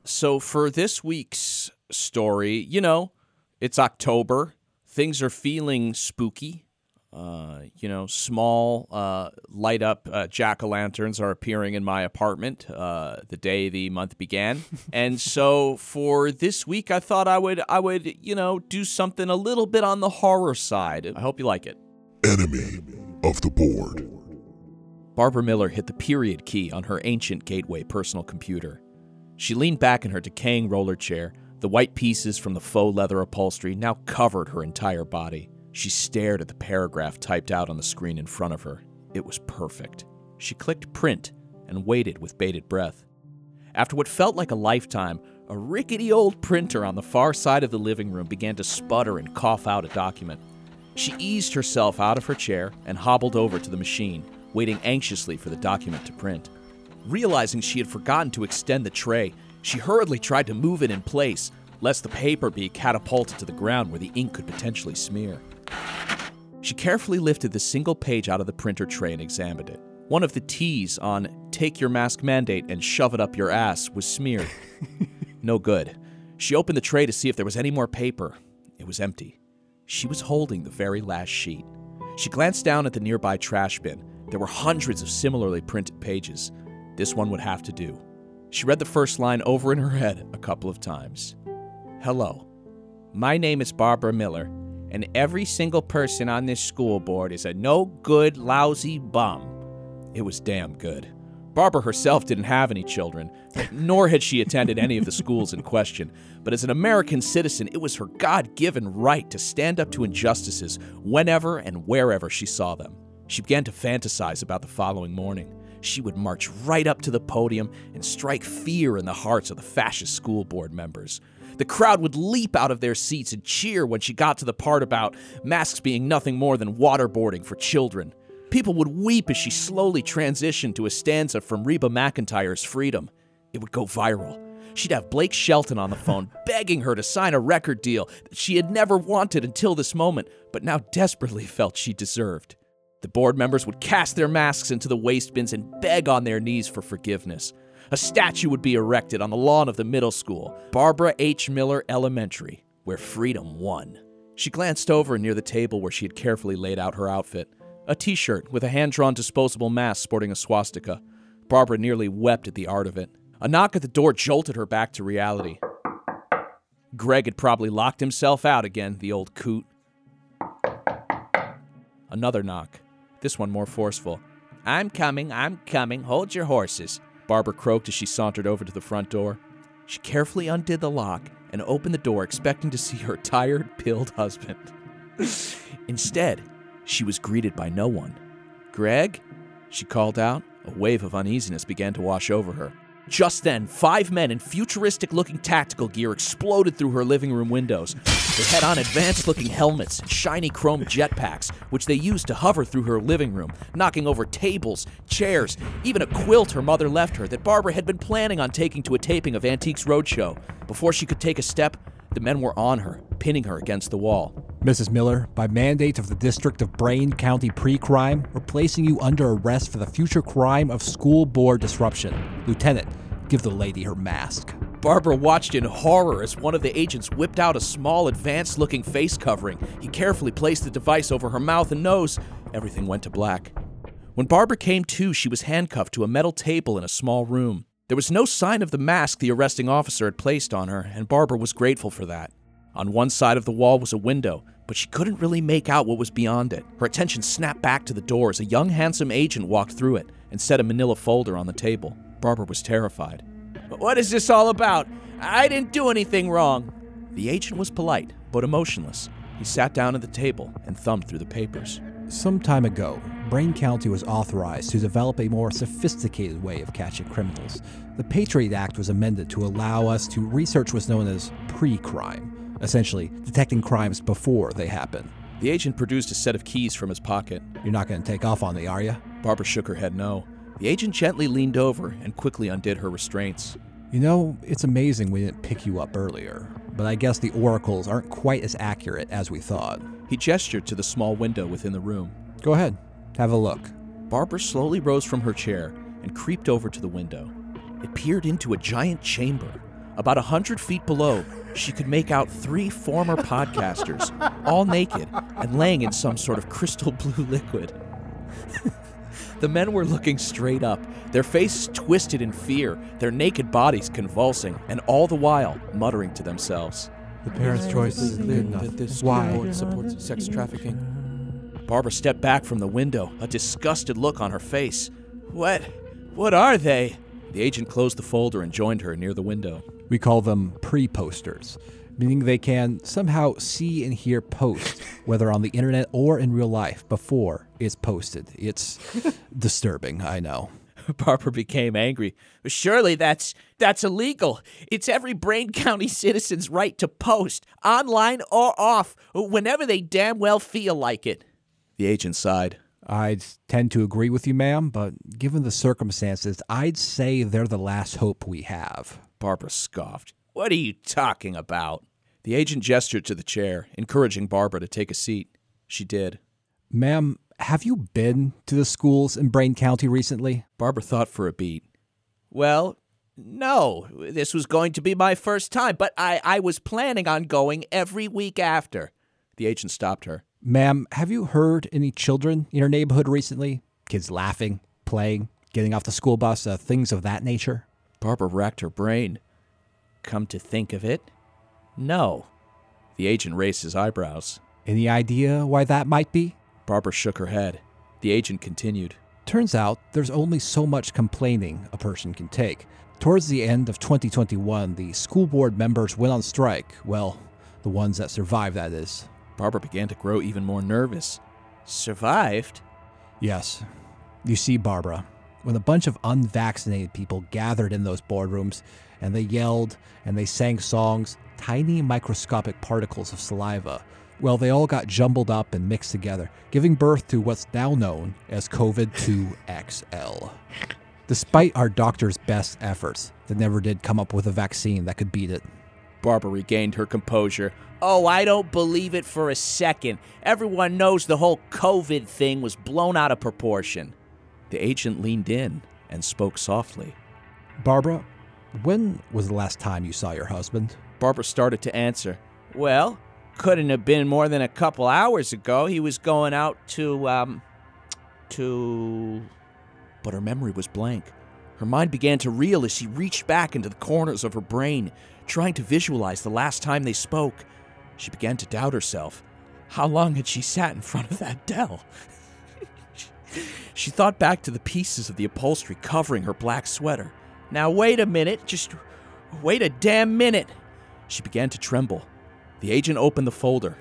So for this week's story, you know, it's October. Things are feeling spooky. You know, small light-up jack-o'-lanterns are appearing in my apartment the day the month began. And so for this week, I thought I would, you know, do something a little bit on the horror side. I hope you like it. Enemy of the board. Barbara Miller hit the period key on her ancient Gateway personal computer. She leaned back in her decaying roller chair. The white pieces from the faux leather upholstery now covered her entire body. She stared at the paragraph typed out on the screen in front of her. It was perfect. She clicked print and waited with bated breath. After what felt like a lifetime, a rickety old printer on the far side of the living room began to sputter and cough out a document. She eased herself out of her chair and hobbled over to the machine, waiting anxiously for the document to print. Realizing she had forgotten to extend the tray, she hurriedly tried to move it in place, lest the paper be catapulted to the ground where the ink could potentially smear. She carefully lifted the single page out of the printer tray and examined it. One of the T's on "Take your mask mandate and shove it up your ass" was smeared. No good. She opened the tray to see if there was any more paper. It was empty. She was holding the very last sheet. She glanced down at the nearby trash bin. There were hundreds of similarly printed pages. This one would have to do. She read the first line over in her head a couple of times. "Hello, my name is Barbara Miller, and every single person on this school board is a no-good, lousy bum." It was damn good. Barbara herself didn't have any children, nor had she attended any of the schools in question. But as an American citizen, it was her God-given right to stand up to injustices whenever and wherever she saw them. She began to fantasize about the following morning. She would march right up to the podium and strike fear in the hearts of the fascist school board members. The crowd would leap out of their seats and cheer when she got to the part about masks being nothing more than waterboarding for children. People would weep as she slowly transitioned to a stanza from Reba McEntire's Freedom. It would go viral. She'd have Blake Shelton on the phone begging her to sign a record deal that she had never wanted until this moment, but now desperately felt she deserved. The board members would cast their masks into the waste bins and beg on their knees for forgiveness. A statue would be erected on the lawn of the middle school, Barbara H. Miller Elementary, where freedom won. She glanced over near the table where she had carefully laid out her outfit. A t-shirt with a hand-drawn disposable mask sporting a swastika. Barbara nearly wept at the art of it. A knock at the door jolted her back to reality. Greg had probably locked himself out again, the old coot. Another knock. This one more forceful. I'm coming, hold your horses," Barbara croaked as she sauntered over to the front door. She carefully undid the lock and opened the door, expecting to see her tired, pilled husband. Instead, she was greeted by no one. "Greg?" she called out. A wave of uneasiness began to wash over her. Just then, 5 men in futuristic-looking tactical gear exploded through her living room windows. They had on advanced-looking helmets and shiny chrome jetpacks, which they used to hover through her living room, knocking over tables, chairs, even a quilt her mother left her that Barbara had been planning on taking to a taping of Antiques Roadshow. Before she could take a step, the men were on her, pinning her against the wall. "Mrs. Miller, by mandate of the District of Brain County Pre-Crime, we're placing you under arrest for the future crime of school board disruption. Lieutenant, give the lady her mask." Barbara watched in horror as one of the agents whipped out a small, advanced-looking face covering. He carefully placed the device over her mouth and nose. Everything went to black. When Barbara came to, she was handcuffed to a metal table in a small room. There was no sign of the mask the arresting officer had placed on her, and Barbara was grateful for that. On one side of the wall was a window, but she couldn't really make out what was beyond it. Her attention snapped back to the door as a young, handsome agent walked through it and set a manila folder on the table. Barbara was terrified. "What is this all about? I didn't do anything wrong." The agent was polite, but emotionless. He sat down at the table and thumbed through the papers. "Some time ago, Brain County was authorized to develop a more sophisticated way of catching criminals. The Patriot Act was amended to allow us to research what's known as pre-crime, essentially detecting crimes before they happen." The agent produced a set of keys from his pocket. "You're not going to take off on me, are you?" Barbara shook her head no. The agent gently leaned over and quickly undid her restraints. "You know, it's amazing we didn't pick you up earlier, but I guess the oracles aren't quite as accurate as we thought." He gestured to the small window within the room. "Go ahead. Have a look." Barbara slowly rose from her chair and creeped over to the window. It peered into a giant chamber. About 100 feet below, she could make out 3 former podcasters, all naked and laying in some sort of crystal blue liquid. The men were looking straight up, their faces twisted in fear, their naked bodies convulsing, and all the while muttering to themselves. "The parents' choice isn't good enough. This school board supports sex trafficking." Barbara stepped back from the window, a disgusted look on her face. What are they? The agent closed the folder and joined her near the window. "We call them pre-posters, meaning they can somehow see and hear posts, whether on the internet or in real life, before it's posted. It's disturbing, I know." Barbara became angry. "Surely that's illegal. It's every Brain County citizen's right to post, online or off, whenever they damn well feel like it." The agent sighed. "I'd tend to agree with you, ma'am, but given the circumstances, I'd say they're the last hope we have." Barbara scoffed. What are you talking about? The agent gestured to the chair, encouraging Barbara to take a seat. She did. Ma'am, have you been to the schools in Brain County recently? Barbara thought for a beat. Well, no, this was going to be my first time, but I was planning on going every week after. The agent stopped her. Ma'am, have you heard any children in your neighborhood recently? Kids laughing, playing, getting off the school bus, things of that nature? Barbara racked her brain. Come to think of it, no. The agent raised his eyebrows. Any idea why that might be? Barbara shook her head. The agent continued. Turns out there's only so much complaining a person can take. Towards the end of 2021, the school board members went on strike. Well, the ones that survived, that is. Barbara began to grow even more nervous. Survived? Yes. You see, Barbara, when a bunch of unvaccinated people gathered in those boardrooms, and they yelled, and they sang songs, tiny microscopic particles of saliva, well, they all got jumbled up and mixed together, giving birth to what's now known as COVID-2XL. Despite our doctors' best efforts, they never did come up with a vaccine that could beat it. Barbara regained her composure. Oh, I don't believe it for a second. Everyone knows the whole COVID thing was blown out of proportion. The agent leaned in and spoke softly. Barbara, when was the last time you saw your husband? Barbara started to answer. Well, couldn't have been more than a couple hours ago. He was going out to... But her memory was blank. Her mind began to reel as she reached back into the corners of her brain, trying to visualize the last time they spoke. She began to doubt herself. How long had she sat in front of that Dell? She thought back to the pieces of the upholstery covering her black sweater. Now wait a minute, just wait a damn minute. She began to tremble. The agent opened the folder.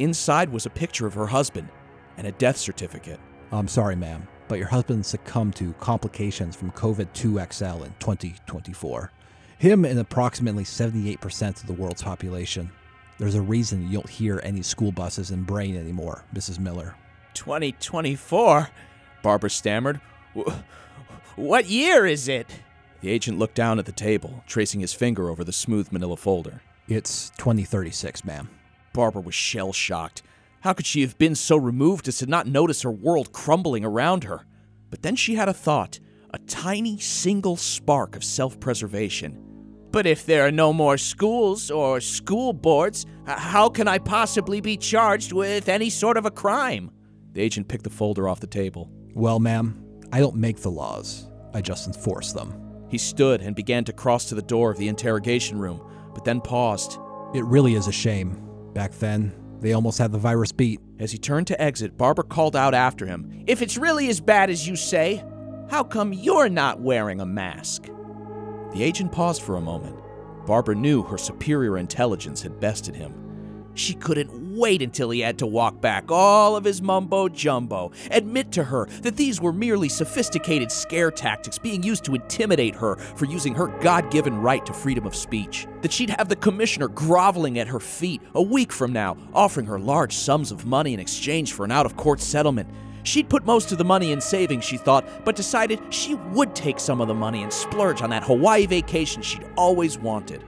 Inside was a picture of her husband and a death certificate. I'm sorry, ma'am, but your husband succumbed to complications from COVID-2XL in 2024. Him and approximately 78% of the world's population. There's a reason you don't hear any school buses in Brain anymore, Mrs. Miller. 2024? Barbara stammered. What year is it? The agent looked down at the table, tracing his finger over the smooth manila folder. It's 2036, ma'am. Barbara was shell-shocked. How could she have been so removed as to not notice her world crumbling around her? But then she had a thought, a tiny single spark of self-preservation. But if there are no more schools or school boards, how can I possibly be charged with any sort of a crime? The agent picked the folder off the table. Well, ma'am, I don't make the laws. I just enforce them. He stood and began to cross to the door of the interrogation room, but then paused. It really is a shame. Back then, they almost had the virus beat. As he turned to exit, Barbara called out after him, If it's really as bad as you say, how come you're not wearing a mask? The agent paused for a moment. Barbara knew her superior intelligence had bested him. She couldn't wait until he had to walk back all of his mumbo-jumbo, admit to her that these were merely sophisticated scare tactics being used to intimidate her for using her God-given right to freedom of speech, that she'd have the commissioner groveling at her feet a week from now, offering her large sums of money in exchange for an out-of-court settlement. She'd put most of the money in savings, she thought, but decided she would take some of the money and splurge on that Hawaii vacation she'd always wanted.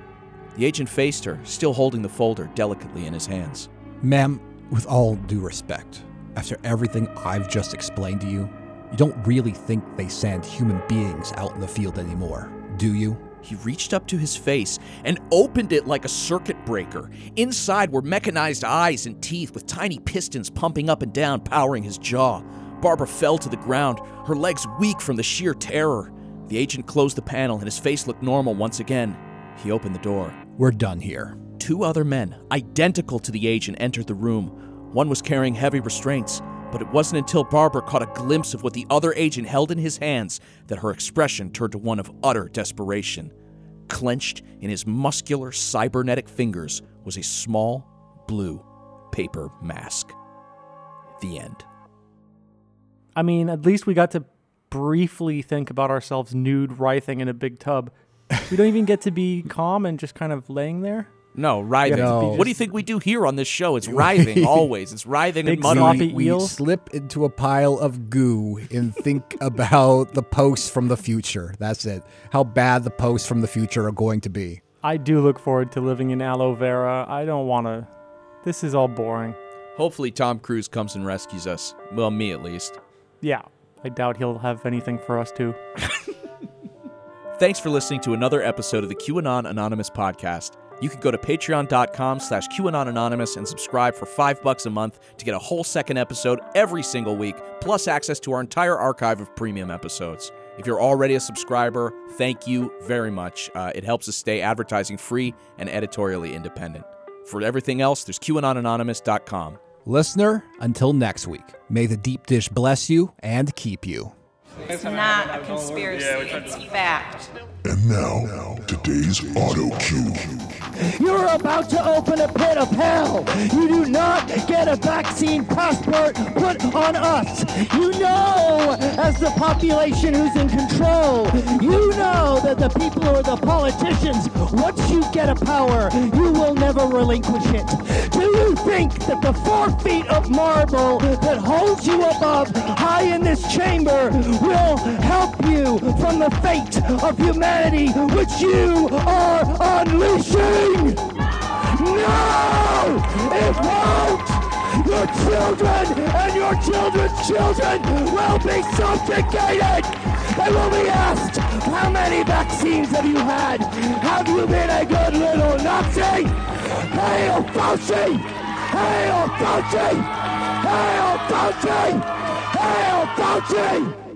The agent faced her, still holding the folder delicately in his hands. Ma'am, with all due respect, after everything I've just explained to you, you don't really think they send human beings out in the field anymore, do you? He reached up to his face and opened it like a circuit breaker. Inside were mechanized eyes and teeth with tiny pistons pumping up and down, powering his jaw. Barbara fell to the ground, her legs weak from the sheer terror. The agent closed the panel and his face looked normal once again. He opened the door. We're done here. Two other men, identical to the agent, entered the room. One was carrying heavy restraints, but it wasn't until Barbara caught a glimpse of what the other agent held in his hands that her expression turned to one of utter desperation. Clenched in his muscular, cybernetic fingers was a small, blue paper mask. The end. I mean, at least we got to briefly think about ourselves nude, writhing in a big tub. We don't even get to be calm and just kind of laying there. No, writhing. No. What do you think we do here on this show? It's writhing always. It's writhing and muttering. We slip into a pile of goo and think about the posts from the future. That's it. How bad the posts from the future are going to be. I do look forward to living in aloe vera. I don't want to. This is all boring. Hopefully Tom Cruise comes and rescues us. Well, me at least. Yeah, I doubt he'll have anything for us to. Thanks for listening to another episode of the QAnon Anonymous podcast. You can go to patreon.com/QAnon Anonymous and subscribe for $5 a month to get a whole second episode every single week, plus access to our entire archive of premium episodes. If you're already a subscriber, thank you very much. It helps us stay advertising free and editorially independent. For everything else, there's QAnonAnonymous.com. Listener, until next week, may the deep dish bless you and keep you. It's not a conspiracy, it's fact. And now, today's auto cue. You're about to open a pit of hell. You do not get a vaccine passport put on us. You know, as the population who's in control, you know that the people who are the politicians, once you get a power, you will never relinquish it. Do you think that the 4 feet of marble that holds you above high in this chamber will help you from the fate of humanity which you are unleashing? No! It won't! Your children and your children's children will be subjugated! They will be asked, how many vaccines have you had? Have you been a good little Nazi? Hail Fauci! Hail Fauci! Hail Fauci! Hail Fauci!